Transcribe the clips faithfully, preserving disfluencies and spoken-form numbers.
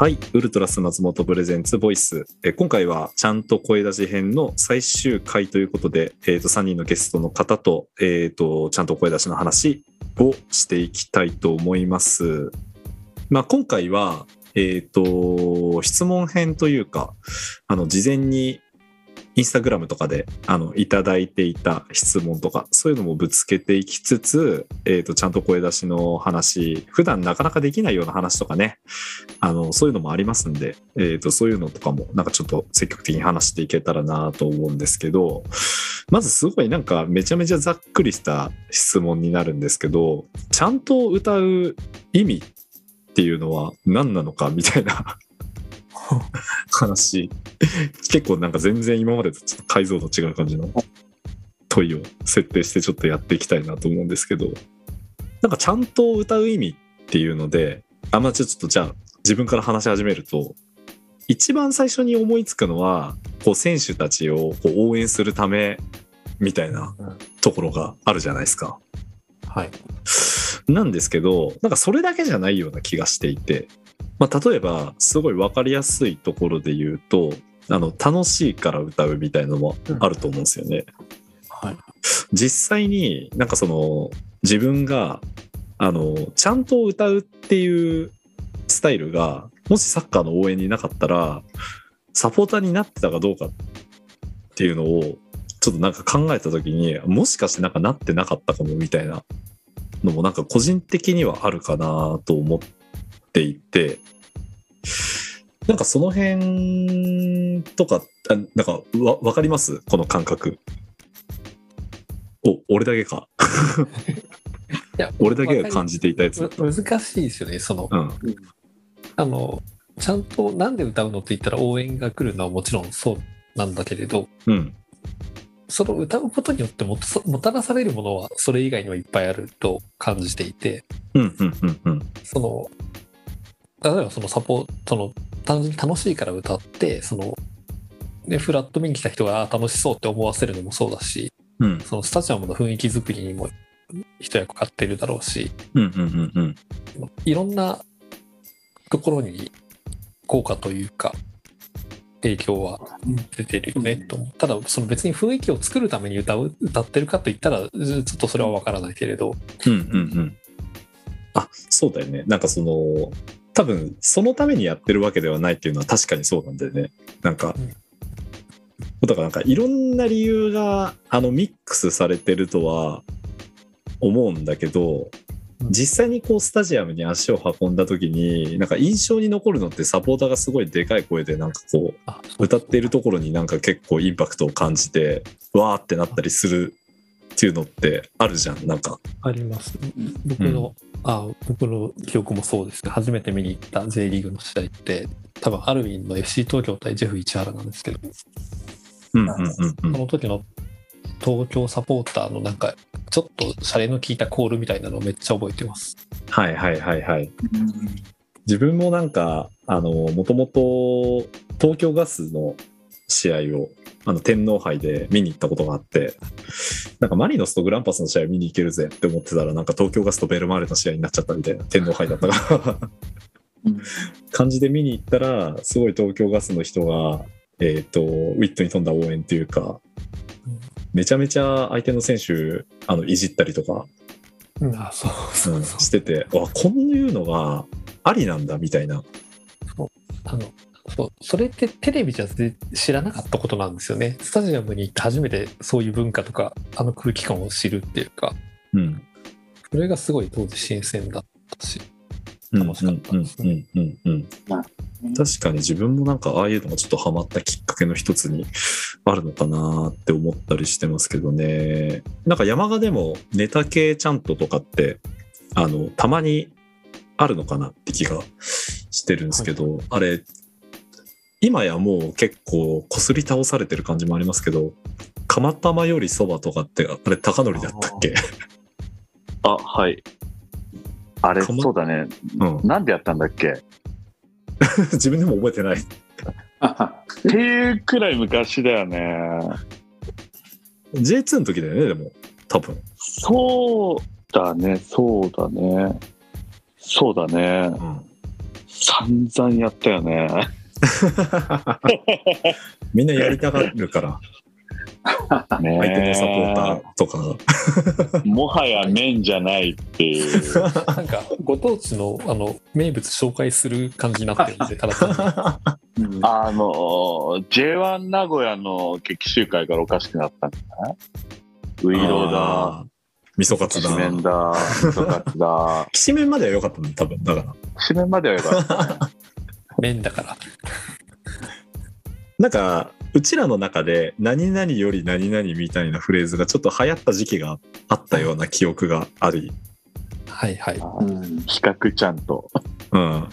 はい、ウルトラス松本プレゼンツボイス、え今回はちゃんと声出し編の最終回ということで、えー、とさんにんのゲストの方と、えー、とちゃんと声出しの話をしていきたいと思います、まあ、今回は、えー、と質問編というか、あの事前にインスタグラムとかであのいただいていた質問とかそういうのもぶつけていきつつ、えー、とちゃんと声出しの話、普段なかなかできないような話とかね、あのそういうのもありますんで、えー、とそういうのとかもなんかちょっと積極的に話していけたらなと思うんですけど、まずすごいなんかめちゃめちゃざっくりした質問になるんですけど、ちゃんと歌う意味っていうのは何なのかみたいな話、結構なんか全然今までとちょっと解像度違う感じの問いを設定してちょっとやっていきたいなと思うんですけど、なんかちゃんと歌う意味っていうので、あ、まあちょっとじゃあ自分から話し始めると、一番最初に思いつくのはこう選手たちをこう応援するためみたいなところがあるじゃないですか、はい、なんですけど、なんかそれだけじゃないような気がしていて、まあ、例えばすごい分かりやすいところで言うと、あの楽しいから歌うみたいのもあると思うんですよね、うん、はい、実際になんかその自分があのちゃんと歌うっていうスタイルがもしサッカーの応援になかったらサポーターになってたかどうかっていうのをちょっとなんか考えた時に、もしかしてなんかなってなかったかもみたいなのもなんか個人的にはあるかなと思ってっていて、なんかその辺とか、なんかわ分かりますこの感覚。お、俺だけか。いや俺だけが感じていたやつ。難しいですよね。その、うん、あのちゃんとなんで歌うのって言ったら応援が来るのはもちろんそうなんだけれど、うん、その歌うことによってもた、もたらされるものはそれ以外にもいっぱいあると感じていて、うんうんうんうん、その例えばそのサポートの単純に楽しいから歌って、そのでフラッと見に来た人が楽しそうって思わせるのもそうだし、うん、そのスタジアムの雰囲気作りにも一役買っているだろうし、うんうんうんうん、いろんなところに効果というか影響は出てるよね、うん、と。ただその別に雰囲気を作るために歌う歌ってるかといったらちょっとそれは分からないけれど、うんうんうん、あ、そうだよね。なんかその多分そのためにやってるわけではないっていうのは確かにそうなんだよね。なんか、うん、だからなんかいろんな理由があのミックスされてるとは思うんだけど、実際にこうスタジアムに足を運んだ時になんか印象に残るのって、サポーターがすごいでかい声でなんかこう歌っているところになんか結構インパクトを感じてわーってなったりするっていうのってあるじゃん。なんかあります。僕の、うん、あ僕の記憶もそうですけど、初めて見に行った J リーグの試合って多分アルウィンの エフシー 東京対ジェフ市原なんですけど、うんうんうんうん、その時の東京サポーターのなんかちょっとシャレの効いたコールみたいなのをめっちゃ覚えてます。はいはいはいはい、うん、自分もなんかあのもともと東京ガスの試合をあの天皇杯で見に行ったことがあって、なんかマリノスとグランパスの試合見に行けるぜって思ってたら、なんか東京ガスとベルマーレの試合になっちゃったみたいな、天皇杯だったから感じで見に行ったら、すごい東京ガスの人が、えー、とウィットに富んだ応援というか、めちゃめちゃ相手の選手あのいじったりとか、うん、してて、あ、こういうのがありなんだみたいな。あのそ, それってテレビじゃ知らなかったことなんですよね。スタジアムに行って初めてそういう文化とかあの空気感を知るっていうか、うん、それがすごい当時新鮮だったし楽しかったですね。確かに自分もなんかああいうのがちょっとハマったきっかけの一つにあるのかなって思ったりしてますけどね。なんか山鹿でもネタ系ちゃんととかってあのたまにあるのかなって気がしてるんですけど、はい、あれ今やもう結構こすり倒されてる感じもありますけど、釜玉よりそばとかってあれ高典だったっけ？ あ, あ、はいあれそうだね、うん、なんでやったんだっけ自分でも覚えてないっていうくらい昔だよね。 ジェイツー の時だよね。でも多分そうだねそうだねそうだね、うん、散々やったよねみんなやりたがるから相手のサポーターとかもはや麺じゃないっていうなんかご当地 の, あの名物紹介する感じになってるんでただ単に、うん、あの ジェイワン 名古屋の劇集会からおかしくなったんじゃない？ウイローだ味噌カツだきしめんだ味噌カツだきしめんまでは良かったね多分だからきしめんまでは良かった、ね、麺だからなんかうちらの中で何々より何々みたいなフレーズがちょっと流行った時期があったような記憶があり、はいはい、うん、比較ちゃんと、うん、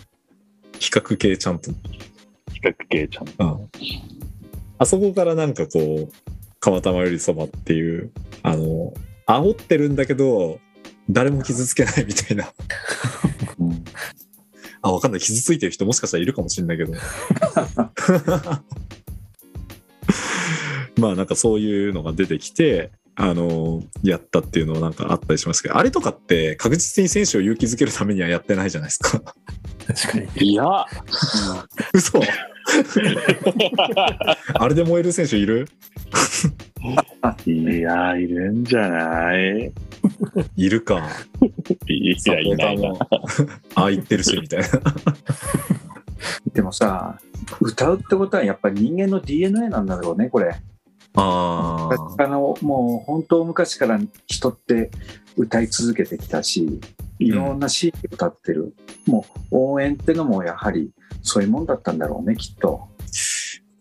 比較系ちゃんと比較系ちゃんと、うん、あそこからなんかこう釜玉よりそばっていうあの煽ってるんだけど誰も傷つけないみたいな、うん、あ分かんない傷ついてる人もしかしたらいるかもしれないけどまあなんかそういうのが出てきてあのやったっていうのはなんかあったりしますけどあれとかって確実に選手を勇気づけるためにはやってないじゃないですか確かにいや嘘あれで燃える選手いるいやいるんじゃないいるかいやいないなああ言ってるしみたいなでもさ歌うってことはやっぱり人間の ディーエヌエー なんだろうねこれああのもう本当昔から人って歌い続けてきたしいろんなシーンで歌ってる、うん、もう応援ってのもやはりそういうもんだったんだろうねきっと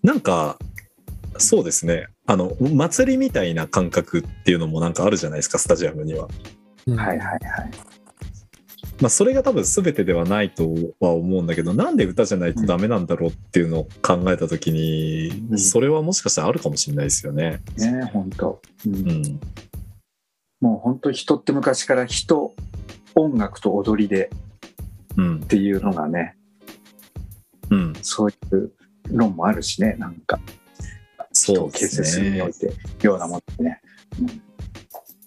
なんかそうですねあの祭りみたいな感覚っていうのもなんかあるじゃないですかスタジアムには、うん、はいはいはいまあ、それが多分全てではないとは思うんだけどなんで歌じゃないとダメなんだろうっていうのを考えた時にそれはもしかしたらあるかもしれないですよね。うん、ねえ本当、うんうん、もう本当人って昔から人音楽と踊りでっていうのがね、うんうん、そういう論もあるしねなんか人を形成するにおいてようなもんってね、うん、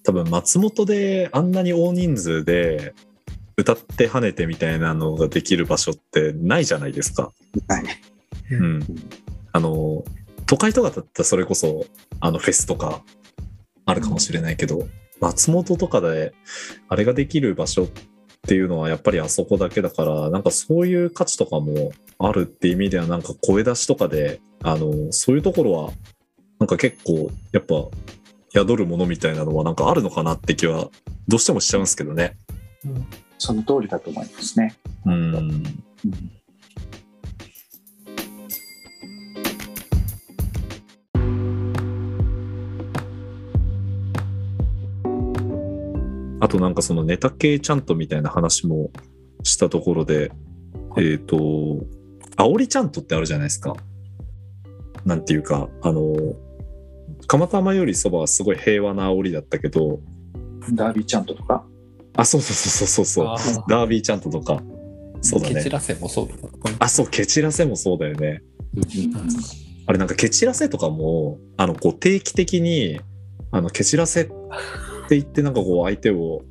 多分松本であんなに大人数で歌って跳ねてみたいなのができる場所ってないじゃないですか、はいうん、あの都会とかだったらそれこそあのフェスとかあるかもしれないけど、うん、松本とかであれができる場所っていうのはやっぱりあそこだけだからなんかそういう価値とかもあるって意味ではなんか声出しとかであのそういうところはなんか結構やっぱ宿るものみたいなのはなんかあるのかなって気はどうしてもしちゃうんですけどね、うんその通りだと思いますね。うん、うん、あとなんかそのネタ系ちゃんとみたいな話もしたところで、はい、えっ、ー、と煽りちゃんとってあるじゃないですか。なんていうかあの釜玉よりそばはすごい平和な煽りだったけど、ダービーちゃんととか。あ、そうそうそうそうそうダービーちゃんととかそうだねケチらせもそうだあそうケチらせもそうだよねあれなんかケチらせとかもあのこう定期的にあのケチらせって言ってなんかこう相手を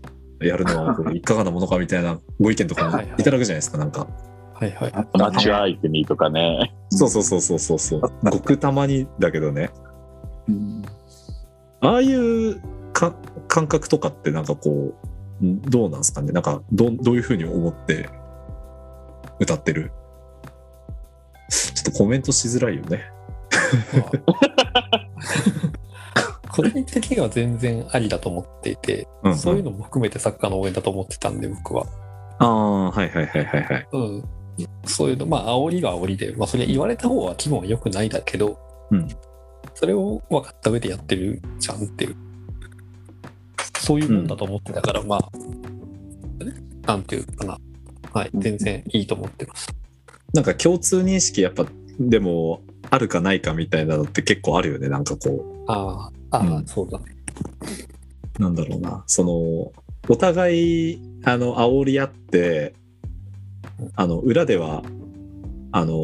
やるのはこういかがなものかみたいなご意見とかもいただくじゃないですかなんかはいはいアマチュア相手にとかねそうそうそうそうそうそうごくたまにだけどねああいうか感覚とかってなんかこうどうなんですかねなんか ど, どういう風に思って歌ってるちょっとコメントしづらいよね個人的には全然ありだと思っていて、うんうん、そういうのも含めてサッカーの応援だと思ってたんで僕はああはいはいはいはいはい、うん、そういうのまあ煽りは煽りで、まあ、それ言われた方は気分は良くないだけど、うん、それを分かった上でやってるじゃんっていうそういうもんだと思ってたから、うん、まあなんていうかな、はい、全然いいと思ってます。なんか共通認識やっぱでもあるかないかみたいなのって結構あるよねなんかこう。ああ、うん、そうだね。なんだろうなそのお互いあの煽り合ってあの裏ではあの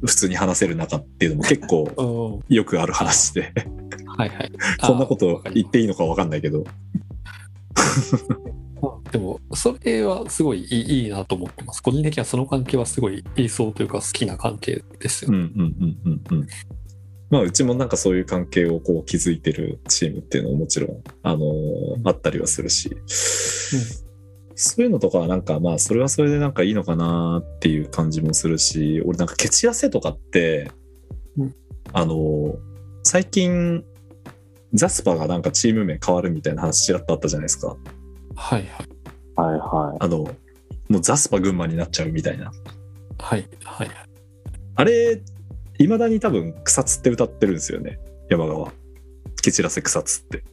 普通に話せる中っていうのも結構よくある話ではいはい、そんなこと言っていいのか分かんないけどでもそれはすごいい い, い, いなと思ってます。個人的にはその関係はすごい理想というか好きな関係ですよね。うんうんうんうん。まあうちもなんかそういう関係をこう築いてるチームっていうのももちろん、あのーうん、あったりはするし、うん、そういうのとかはなんかまあそれはそれでなんかいいのかなっていう感じもするし、俺なんかケチ痩せとかって、うん、あのー、最近ザスパがなんかチーム名変わるみたいな話ちらっとあったじゃないですか。はいはい。はいはい、あのもうザスパ群馬になっちゃうみたいな、はいはい、あれ未だに多分草津って歌ってるんですよね、山川ケチらせ草津って。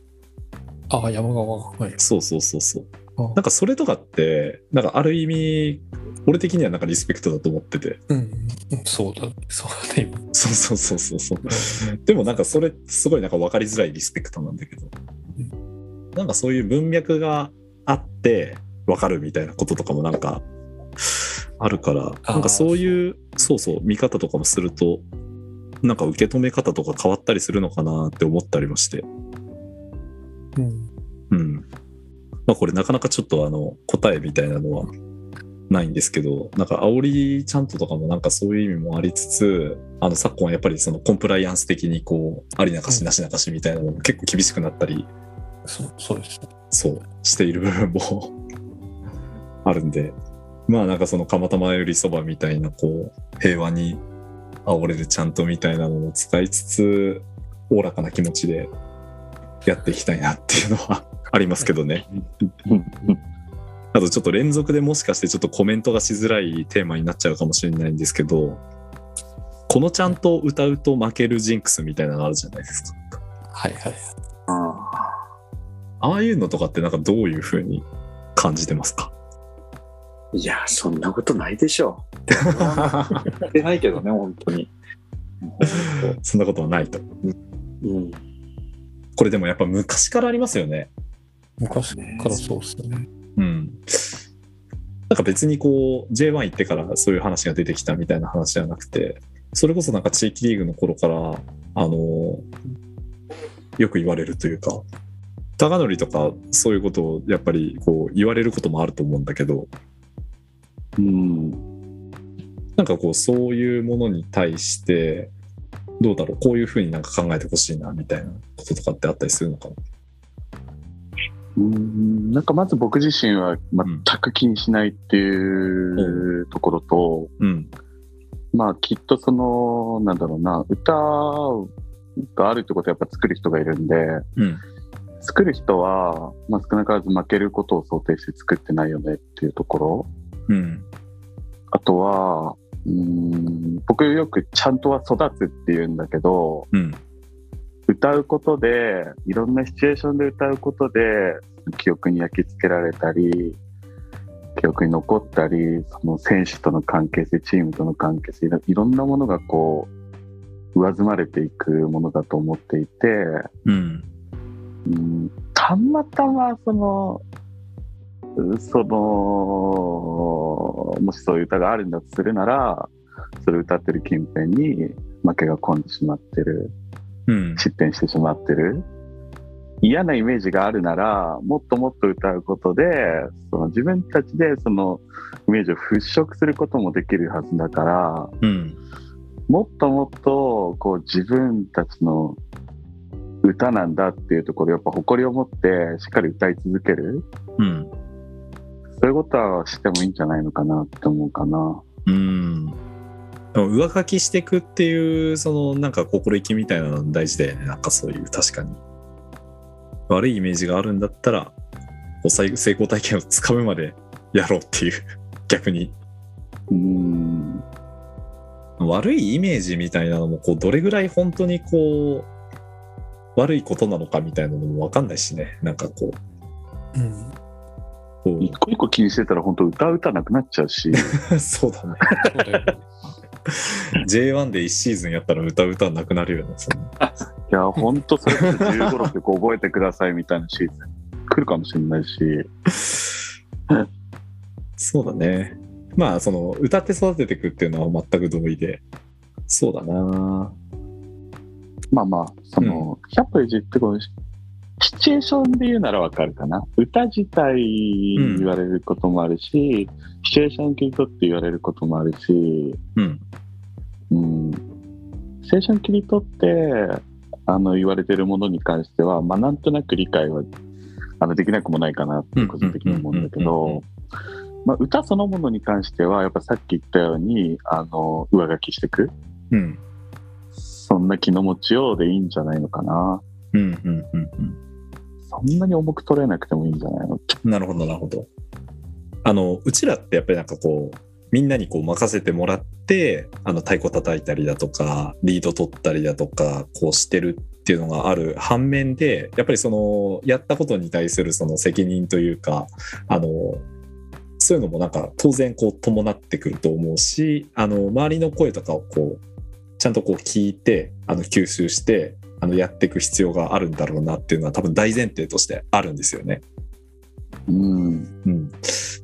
ああ山川、はい、そうそうそうそう。なんかそれとかってなんかある意味俺的にはなんかリスペクトだと思ってて、うん、そうだねそうだねそうそうそうそうそうでもなんかそれすごいなんか分かりづらいリスペクトなんだけど、うん、なんかそういう文脈があって分かるみたいなこととかもなんかあるから、なんかそういうそうそう見方とかもするとなんか受け止め方とか変わったりするのかなって思ったりもして、うん、うん、まあこれなかなかちょっとあの答えみたいなのはないんですけど、なんか煽りちゃんととかもなんかそういう意味もありつつ、あの昨今はやっぱりそのコンプライアンス的にこうありなかしなしなかしみたいなのも結構厳しくなったり、うん、そうそうですね、そうしている部分もあるんで、まあなんかその釜玉よりそばみたいなこう平和に煽れるちゃんとみたいなのを使いつつおおらかな気持ちでやっていきたいなっていうのはありますけどねあとちょっと連続でもしかしてちょっとコメントがしづらいテーマになっちゃうかもしれないんですけど、このちゃんと歌うと負けるジンクスみたいなのあるじゃないですか。はいはい。ああいうのとかってなんかどういう風に感じてますか？いやそんなことないでしょう。言ってないけどね本当に。そんなことはないと、うん。これでもやっぱ昔からありますよね。昔からそうですね。うん。なんか別にこう ジェイワン 行ってからそういう話が出てきたみたいな話じゃなくて、それこそなんか地域リーグの頃からあのよく言われるというか。高典とかそういうことをやっぱりこう言われることもあると思うんだけど、うん、なんかこうそういうものに対してどうだろう、こういうふうになんか考えてほしいなみたいなこととかってあったりするのかな。うーん、なんかまず僕自身は全く気にしないっていう、うん、ところと、うん、まあきっとそのなんだろうな、歌があるってことはやっぱ作る人がいるんで、うん、作る人は、まあ、少なからず負けることを想定して作ってないよねっていうところ、うん、あとはうーん、僕よくちゃんとは育つっていうんだけど、うん、歌うことでいろんなシチュエーションで歌うことで記憶に焼き付けられたり記憶に残ったり、その選手との関係性チームとの関係性いろんなものがこう上積まれていくものだと思っていて、うん、たまたまそのそのもしそういう歌があるんだとするなら、それを歌ってる近辺に負けが込んでしまってる、うん、失点してしまってる嫌なイメージがあるなら、もっともっと歌うことでその自分たちでそのイメージを払拭することもできるはずだから、うん、もっともっとこう自分たちの歌なんだっていうところやっぱ誇りを持ってしっかり歌い続ける、うん、そういうことはしてもいいんじゃないのかなって思うかな。うん。でも上書きしていくっていうそのなんか心意気みたいなの大事だよね。なんかそういう確かに悪いイメージがあるんだったら成功体験をつかむまでやろうっていう逆に。うーん。悪いイメージみたいなのもこうどれぐらい本当にこう悪いことなのかみたいなのも分かんないしね。なんかこう、うん、こう一個一個気にしてたら本当歌う歌なくなっちゃうしそうだねジェイワン でいちシーズンやったら歌う歌なくなるよね。そのいや本当それこそじゅうご、ろく覚えてくださいみたいなシーズン来るかもしれないしそうだね。まあその歌って育てていくっていうのは全く同意で、そうだな。まあまあそのひゃくページってこうシチュエーションで言うならわかるかな。歌自体言われることもあるし、うん、シチュエーション切り取って言われることもあるし、うんうん、シチュエーション切り取ってあの言われてるものに関しては、まあ、なんとなく理解はあのできなくもないかなって個人的に思うんだけど、まあ、歌そのものに関してはやっぱさっき言ったようにあの上書きしてく、うん、そんな気の持ちようでいいんじゃないのかな、うんうんうんうん、そんなに重く取れなくてもいいんじゃないの。なるほどなるほど。あのうちらってやっぱりなんかこうみんなにこう任せてもらってあの太鼓叩いたりだとかリード取ったりだとかこうしてるっていうのがある反面で、やっぱりそのやったことに対するその責任というかあのそういうのもなんか当然こう伴ってくると思うし、あの周りの声とかをこうちゃんとこう聞いてあの吸収してあのやっていく必要があるんだろうなっていうのは多分大前提としてあるんですよね。うん、うん、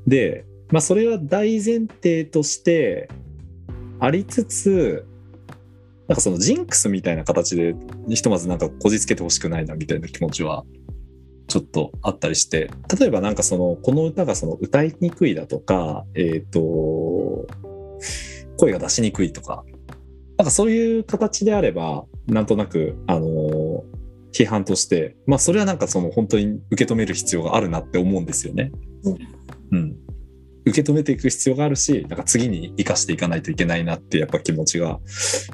でまあ、それは大前提としてありつつ、なんかそのジンクスみたいな形でひとまずなんかこじつけてほしくないなみたいな気持ちはちょっとあったりして、例えばなんかそのこの歌がその歌いにくいだとか、えーと声が出しにくいとか、なんかそういう形であればなんとなくあの批判として、まあ、それはなんかその本当に受け止める必要があるなって思うんですよね。うん、受け止めていく必要があるし、なんか次に生かしていかないといけないなってやっぱ気持ちが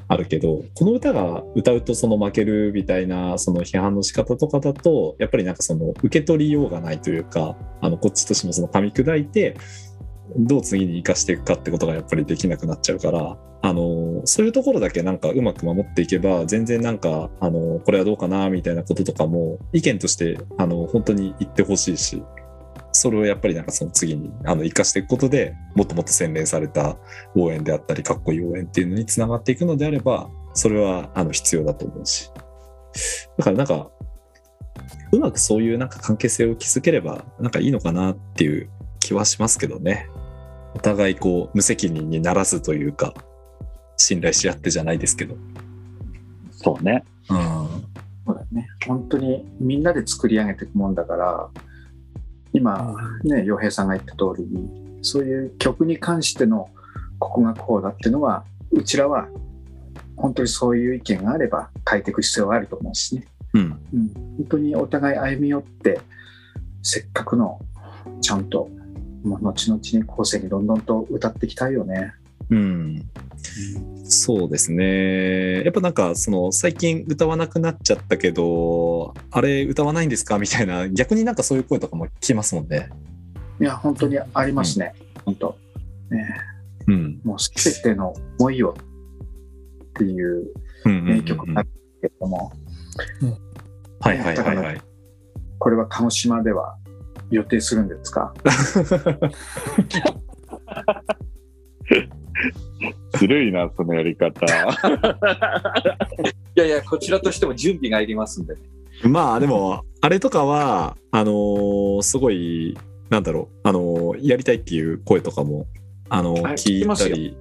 あるけど、この歌が歌うとその負けるみたいなその批判の仕方とかだとやっぱりなんかその受け取りようがないというか、あのこっちとしてもその噛み砕いてどう次に生かしていくかってことがやっぱりできなくなっちゃうから、あのそういうところだけなんかうまく守っていけば全然なんかあのこれはどうかなみたいなこととかも意見としてあの本当に言ってほしいし、それをやっぱりなんかその次にあの生かしていくことでもっともっと洗練された応援であったりかっこいい応援っていうのにつながっていくのであれば、それはあの必要だと思うし、だからなんかうまくそういうなんか関係性を築ければなんかいいのかなっていう気はしますけどね。お互いこう無責任にならずというか信頼し合ってじゃないですけど。そうね、うん、そうだね。本当にみんなで作り上げていくもんだから、今ね陽平さんが言った通りにそういう曲に関してのここがこうだっていうのはうちらは本当にそういう意見があれば変えていく必要があると思うしね、うんうん、本当にお互い歩み寄ってせっかくのちゃんと後々に後世にどんどんと歌っていきたいよね。うん、そうですね。やっぱなんかその最近歌わなくなっちゃったけどあれ歌わないんですかみたいな、逆になんかそういう声とかも聞きますもんね。いや本当にありますね、うん、本当ね、うん、もう全ての思いをっていう名曲なんですけれども、はいはいはいはい。これは鹿児島では予定するんですか？ずるいなそのやり方。いやいやこちらとしても準備がいりますんで、ね、まあでもあれとかはあのー、すごいなんだろう、あのー、やりたいっていう声とかも、あのー、聞いたり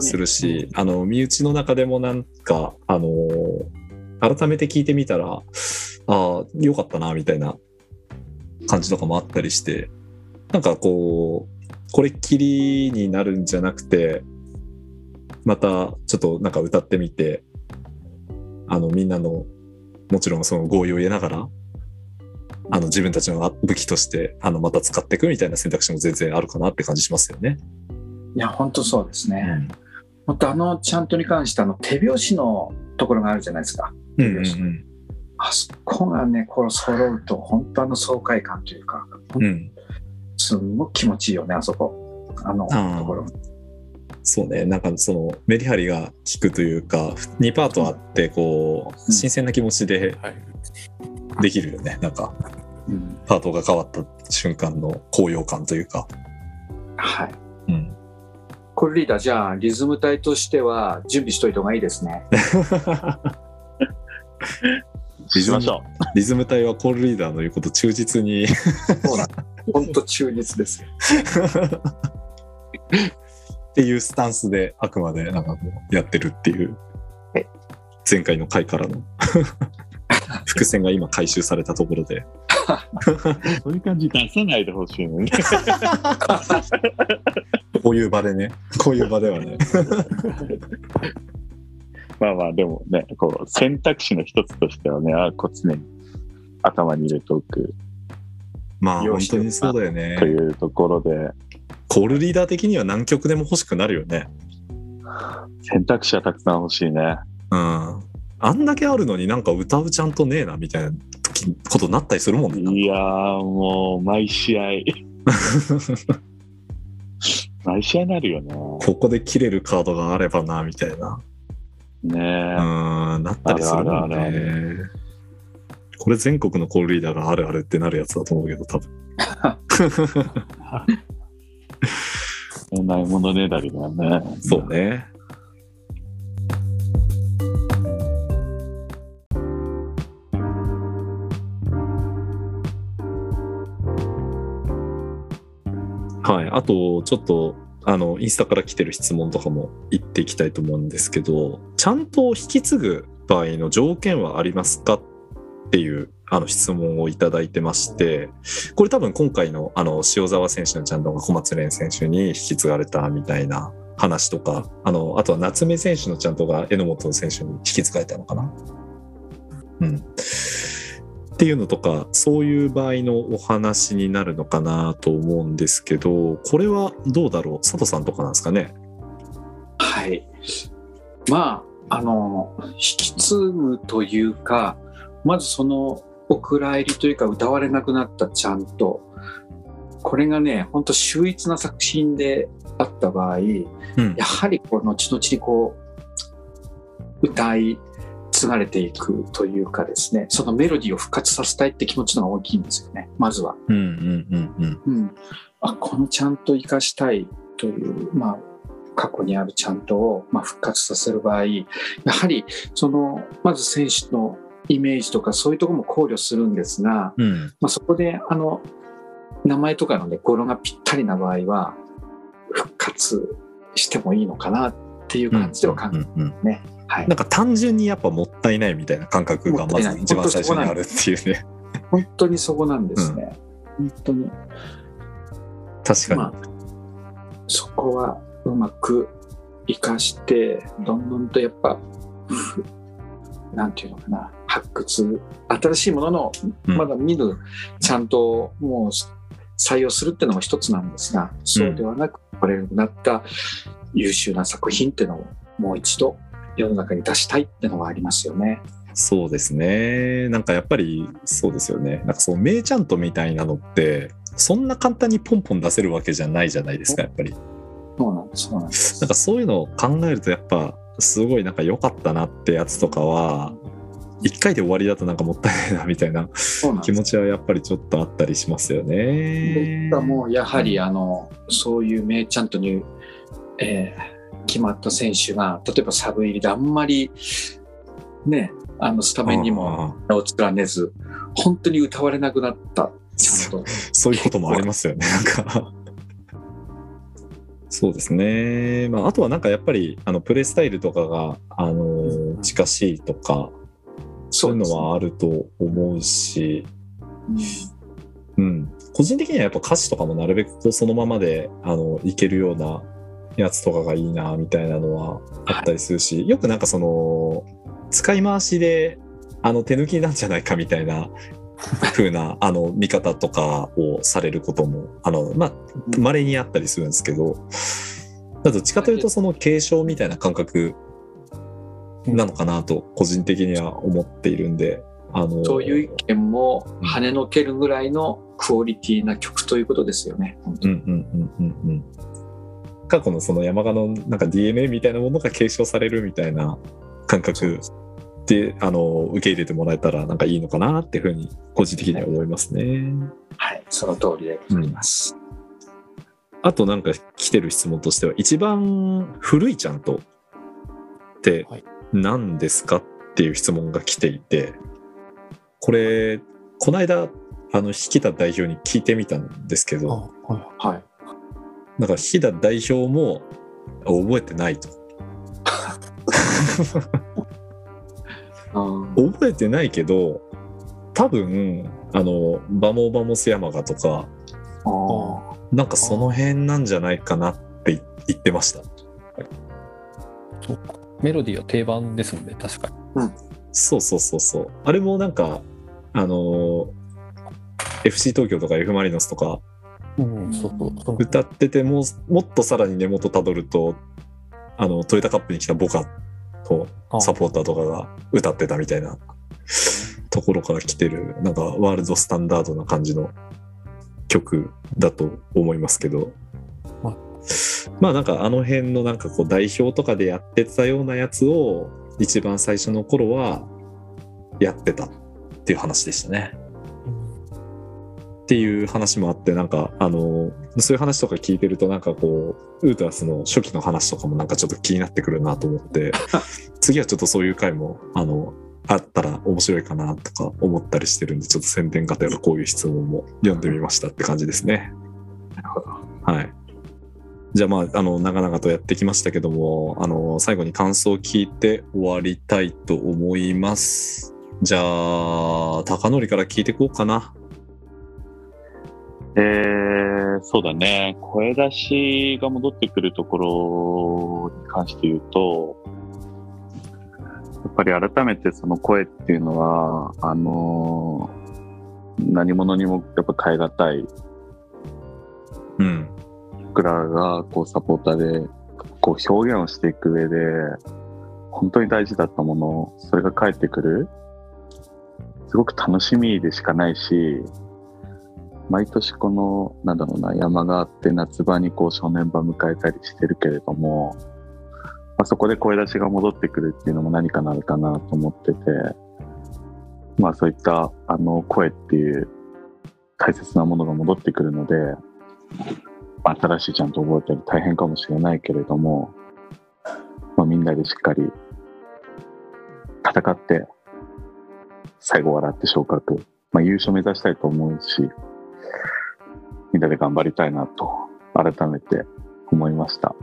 するし、あの身内の中でもなんか、あのー、改めて聞いてみたらああよかったなみたいな感じとかもあったりして、なんかこうこれっきりになるんじゃなくてまたちょっとなんか歌ってみて、あのみんなのもちろんその合意を得ながらあの自分たちの武器としてあのまた使っていくみたいな選択肢も全然あるかなって感じしますよね。いや本当そうですね、うん、本当あのチャントに関してあの手拍子のところがあるじゃないですか、うんうんうん、あそこがねこう揃うと本当あの爽快感というか、うん、すごく気持ちいいよねあそこ、あのところ。そうね、なんかそのメリハリが効くというかにパートあってこう新鮮な気持ちでできるよね、なんかパートが変わった瞬間の高揚感というか、はい、うん、これリーダーじゃあリズム隊としては準備しといた方がいいですね。リズム、リズム隊はコールリーダーの言うこと忠実にそうなんだ、本当忠実ですよ。っていうスタンスであくまでなんかやってるっていう、前回の回からの伏線が今回収されたところでそういう感じ出さないでほしいのねこういう場でね、こういう場ではねまあまあでもね、こう選択肢の一つとしてはね、あこう常に頭に入れておく、まあ本当にそうだよねというところで、コールリーダー的には何曲でも欲しくなるよね。選択肢はたくさん欲しいね。うん。あんだけあるのになんか歌うちゃんとねえなみたいなことになったりするもんね。いやーもう毎試合毎試合になるよね。ここで切れるカードがあればなみたいな。ねえ。うん、なったりするもんね。あれあれあれあれ、これ全国のコールリーダーがあるあるってなるやつだと思うけど多分ないものねだりだね。そうね。はい。あとちょっとあのインスタから来てる質問とかも言っていきたいと思うんですけど、ちゃんと引き継ぐ場合の条件はありますかっていうあの質問をいただいてまして、これ多分今回 の, あの塩澤選手のジャンドンが小松蓮選手に引き継がれたみたいな話とか、 あ, のあとは夏目選手のジャンドンが榎本選手に引き継がれたのかな、うん、っていうのとか、そういう場合のお話になるのかなと思うんですけど、これはどうだろう、佐藤さんとかなんですかね。はい、まああの引き継ぐというか、まずそのお蔵入りというか歌われなくなったちゃんと、これがね本当秀逸な作品であった場合、うん、やはりこう後々にこう歌い継がれていくというかですね、そのメロディーを復活させたいって気持ちの方が大きいんですよね、まずは。うんうんうんうん、うん、あこのちゃんと生かしたいという、まあ過去にあるちゃんとをまあ復活させる場合、やはりそのまず選手のイメージとかそういうところも考慮するんですが、うん、まあ、そこであの名前とかのね語呂がぴったりな場合は復活してもいいのかなっていう感じでは考えてますね。なんか単純にやっぱもったいないみたいな感覚がまず一番最初にあるっていうね。本当にそこなんですね、うん、本当に確かに、まあ、そこはうまく生かしてどんどんとやっぱなんていうのかな、発掘、新しいもののまだ見ぬ、うん、ちゃんともう採用するっていうのも一つなんですが、そうではなくこれになった優秀な作品っていうのをもう一度世の中に出したいっていうのはありますよね。そうですね、なんかやっぱりそうですよね。なんかそう名ちゃんとみたいなのってそんな簡単にポンポン出せるわけじゃないじゃないですか、やっぱり。そうなんです、そうなんです。なんかそういうのを考えるとやっぱすごいなんか良かったなってやつとかはいっかいで終わりだとなんかもったいないなみたいな気持ちはやっぱりちょっとあったりしますよね。僕はもうやはりあの、うん、そういう名ちゃんとに、えー、決まった選手が例えばサブ入りであんまりねあのスタメンにも名を連ねず本当に歌われなくなったちゃんと そ, そういうこともありますよねなんかそうですね、まあ、あとはなんかやっぱりあのプレースタイルとかがあの近しいとかそういうのはあると思うし、うんうん、個人的にはやっぱ歌詞とかもなるべくそのままであのいけるようなやつとかがいいなみたいなのはあったりするし、よくなんかその使い回しであの手抜きなんじゃないかみたいな風なあの見方とかをされることもあの、まあ、稀にあったりするんですけど、どっちかというとその継承みたいな感覚なのかなと個人的には思っているんで、あのそういう意見も跳ねのけるぐらいのクオリティな曲ということですよね。過去のその山鹿のなんか ディーエヌエー みたいなものが継承されるみたいな感覚であの受け入れてもらえたらなんかいいのかなっていうふうに個人的には思いますね。はい、はい、その通りでございます、うん、あとなんか来てる質問としては一番古いちゃんとって何ですかっていう質問が来ていて、これこの間あの引田代表に聞いてみたんですけど、はいはい、なんか引田代表も覚えてないと覚えてないけど多分あのバモバモスヤマガとかあなんかその辺なんじゃないかなって言ってました。そうか、メロディーは定番ですもんね、確かに、うん、そうそうそうそう、あれもなんかあの エフシー 東京とか F マリノスとか歌ってて、もうもっとさらに根元たどるとあのトヨタカップに来たボカとサポーターとかが歌ってたみたいなところから来てる、なんかワールドスタンダードな感じの曲だと思いますけど、まあなんかあの辺のなんかこう代表とかでやってたようなやつを一番最初の頃はやってたっていう話でしたね。っていう話もあって、なんかあのそういう話とか聞いてるとなんかこうウータースの初期の話とかもなんかちょっと気になってくるなと思って次はちょっとそういう回もあのあったら面白いかなとか思ったりしてるんで、ちょっと宣伝方やらこういう質問も読んでみましたって感じですね。なるほど、はい。じゃあまあ、あの長々とやってきましたけども、あの最後に感想を聞いて終わりたいと思います。じゃあ高典から聞いていこうかな。えー、そうだね、声出しが戻ってくるところに関して言うと、やっぱり改めてその声っていうのはあのー、何者にもやっぱ変えがたい、うん、僕らがこうサポーターでこう表現をしていく上で本当に大事だったもの、それが返ってくる、すごく楽しみでしかないし、毎年このなんだろうな、山があって夏場にこう正念場迎えたりしてるけれども、まあ、そこで声出しが戻ってくるっていうのも何かなるかなと思ってて、まあそういったあの声っていう大切なものが戻ってくるので、まあ、新しいちゃんと覚えたり大変かもしれないけれども、まあ、みんなでしっかり戦って最後笑って昇格、まあ、優勝目指したいと思うし、みんなで頑張りたいなと改めて思いました。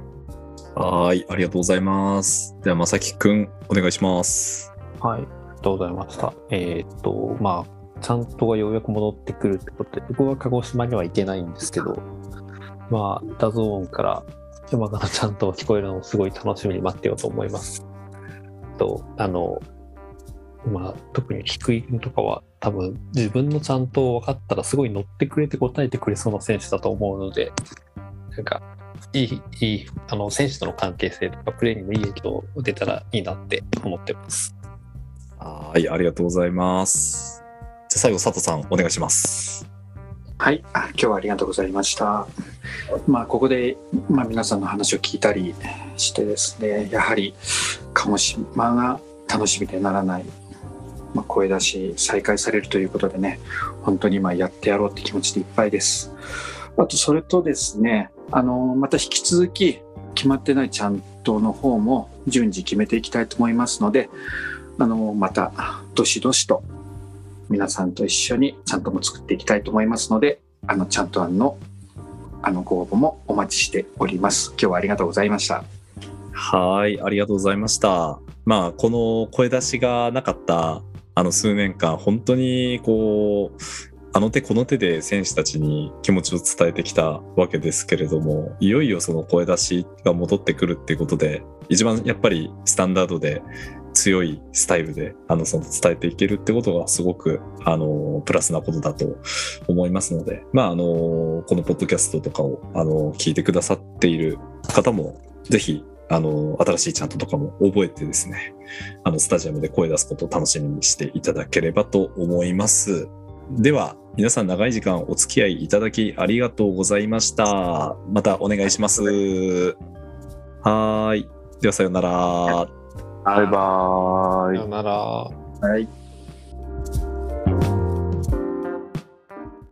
はい、ありがとうございます。ではまさきくんお願いします。はい、ありがとうございました。えー、っとまあちゃんとがようやく戻ってくるってことで、僕は鹿児島には行けないんですけど、まあダゾーンから山形ちゃんと聞こえるのをすごい楽しみに待ってようと思います。とあのまあ、特に菊井君とかは多分自分のちゃんと分かったらすごい乗ってくれて答えてくれそうな選手だと思うので、なんかいい、いいあの選手との関係性とかプレーにもいい影響を出たらいいなって思ってます。はい、ありがとうございます。じゃあ最後佐藤さんお願いします。はい、今日はありがとうございました。まあ、ここで、まあ、皆さんの話を聞いたりしてですね、やはり鹿児島が楽しみでならない、まあ、声出し再開されるということでね、本当に今やってやろうって気持ちでいっぱいです。あとそれとですね、あのまた引き続き決まってないちゃんとの方も順次決めていきたいと思いますので、あのまたどしどしと皆さんと一緒にちゃんとも作っていきたいと思いますので、あのちゃんと案のあのご応募もお待ちしております。今日はありがとうございました。はい、ありがとうございました。まあこの声出しがなかったあの数年間、本当にこうあの手この手で選手たちに気持ちを伝えてきたわけですけれども、いよいよその声出しが戻ってくるっていうことで、一番やっぱりスタンダードで強いスタイルであのその伝えていけるってことがすごくあのプラスなことだと思いますので、まああのこのポッドキャストとかをあの聞いてくださっている方もぜひあの新しいチャントとかも覚えてですね、あのスタジアムで声出すことを楽しみにしていただければと思います。では皆さん長い時間お付き合いいただきありがとうございました。またお願いします。はい、ではさよなら、バイバイ、さよなら、はい。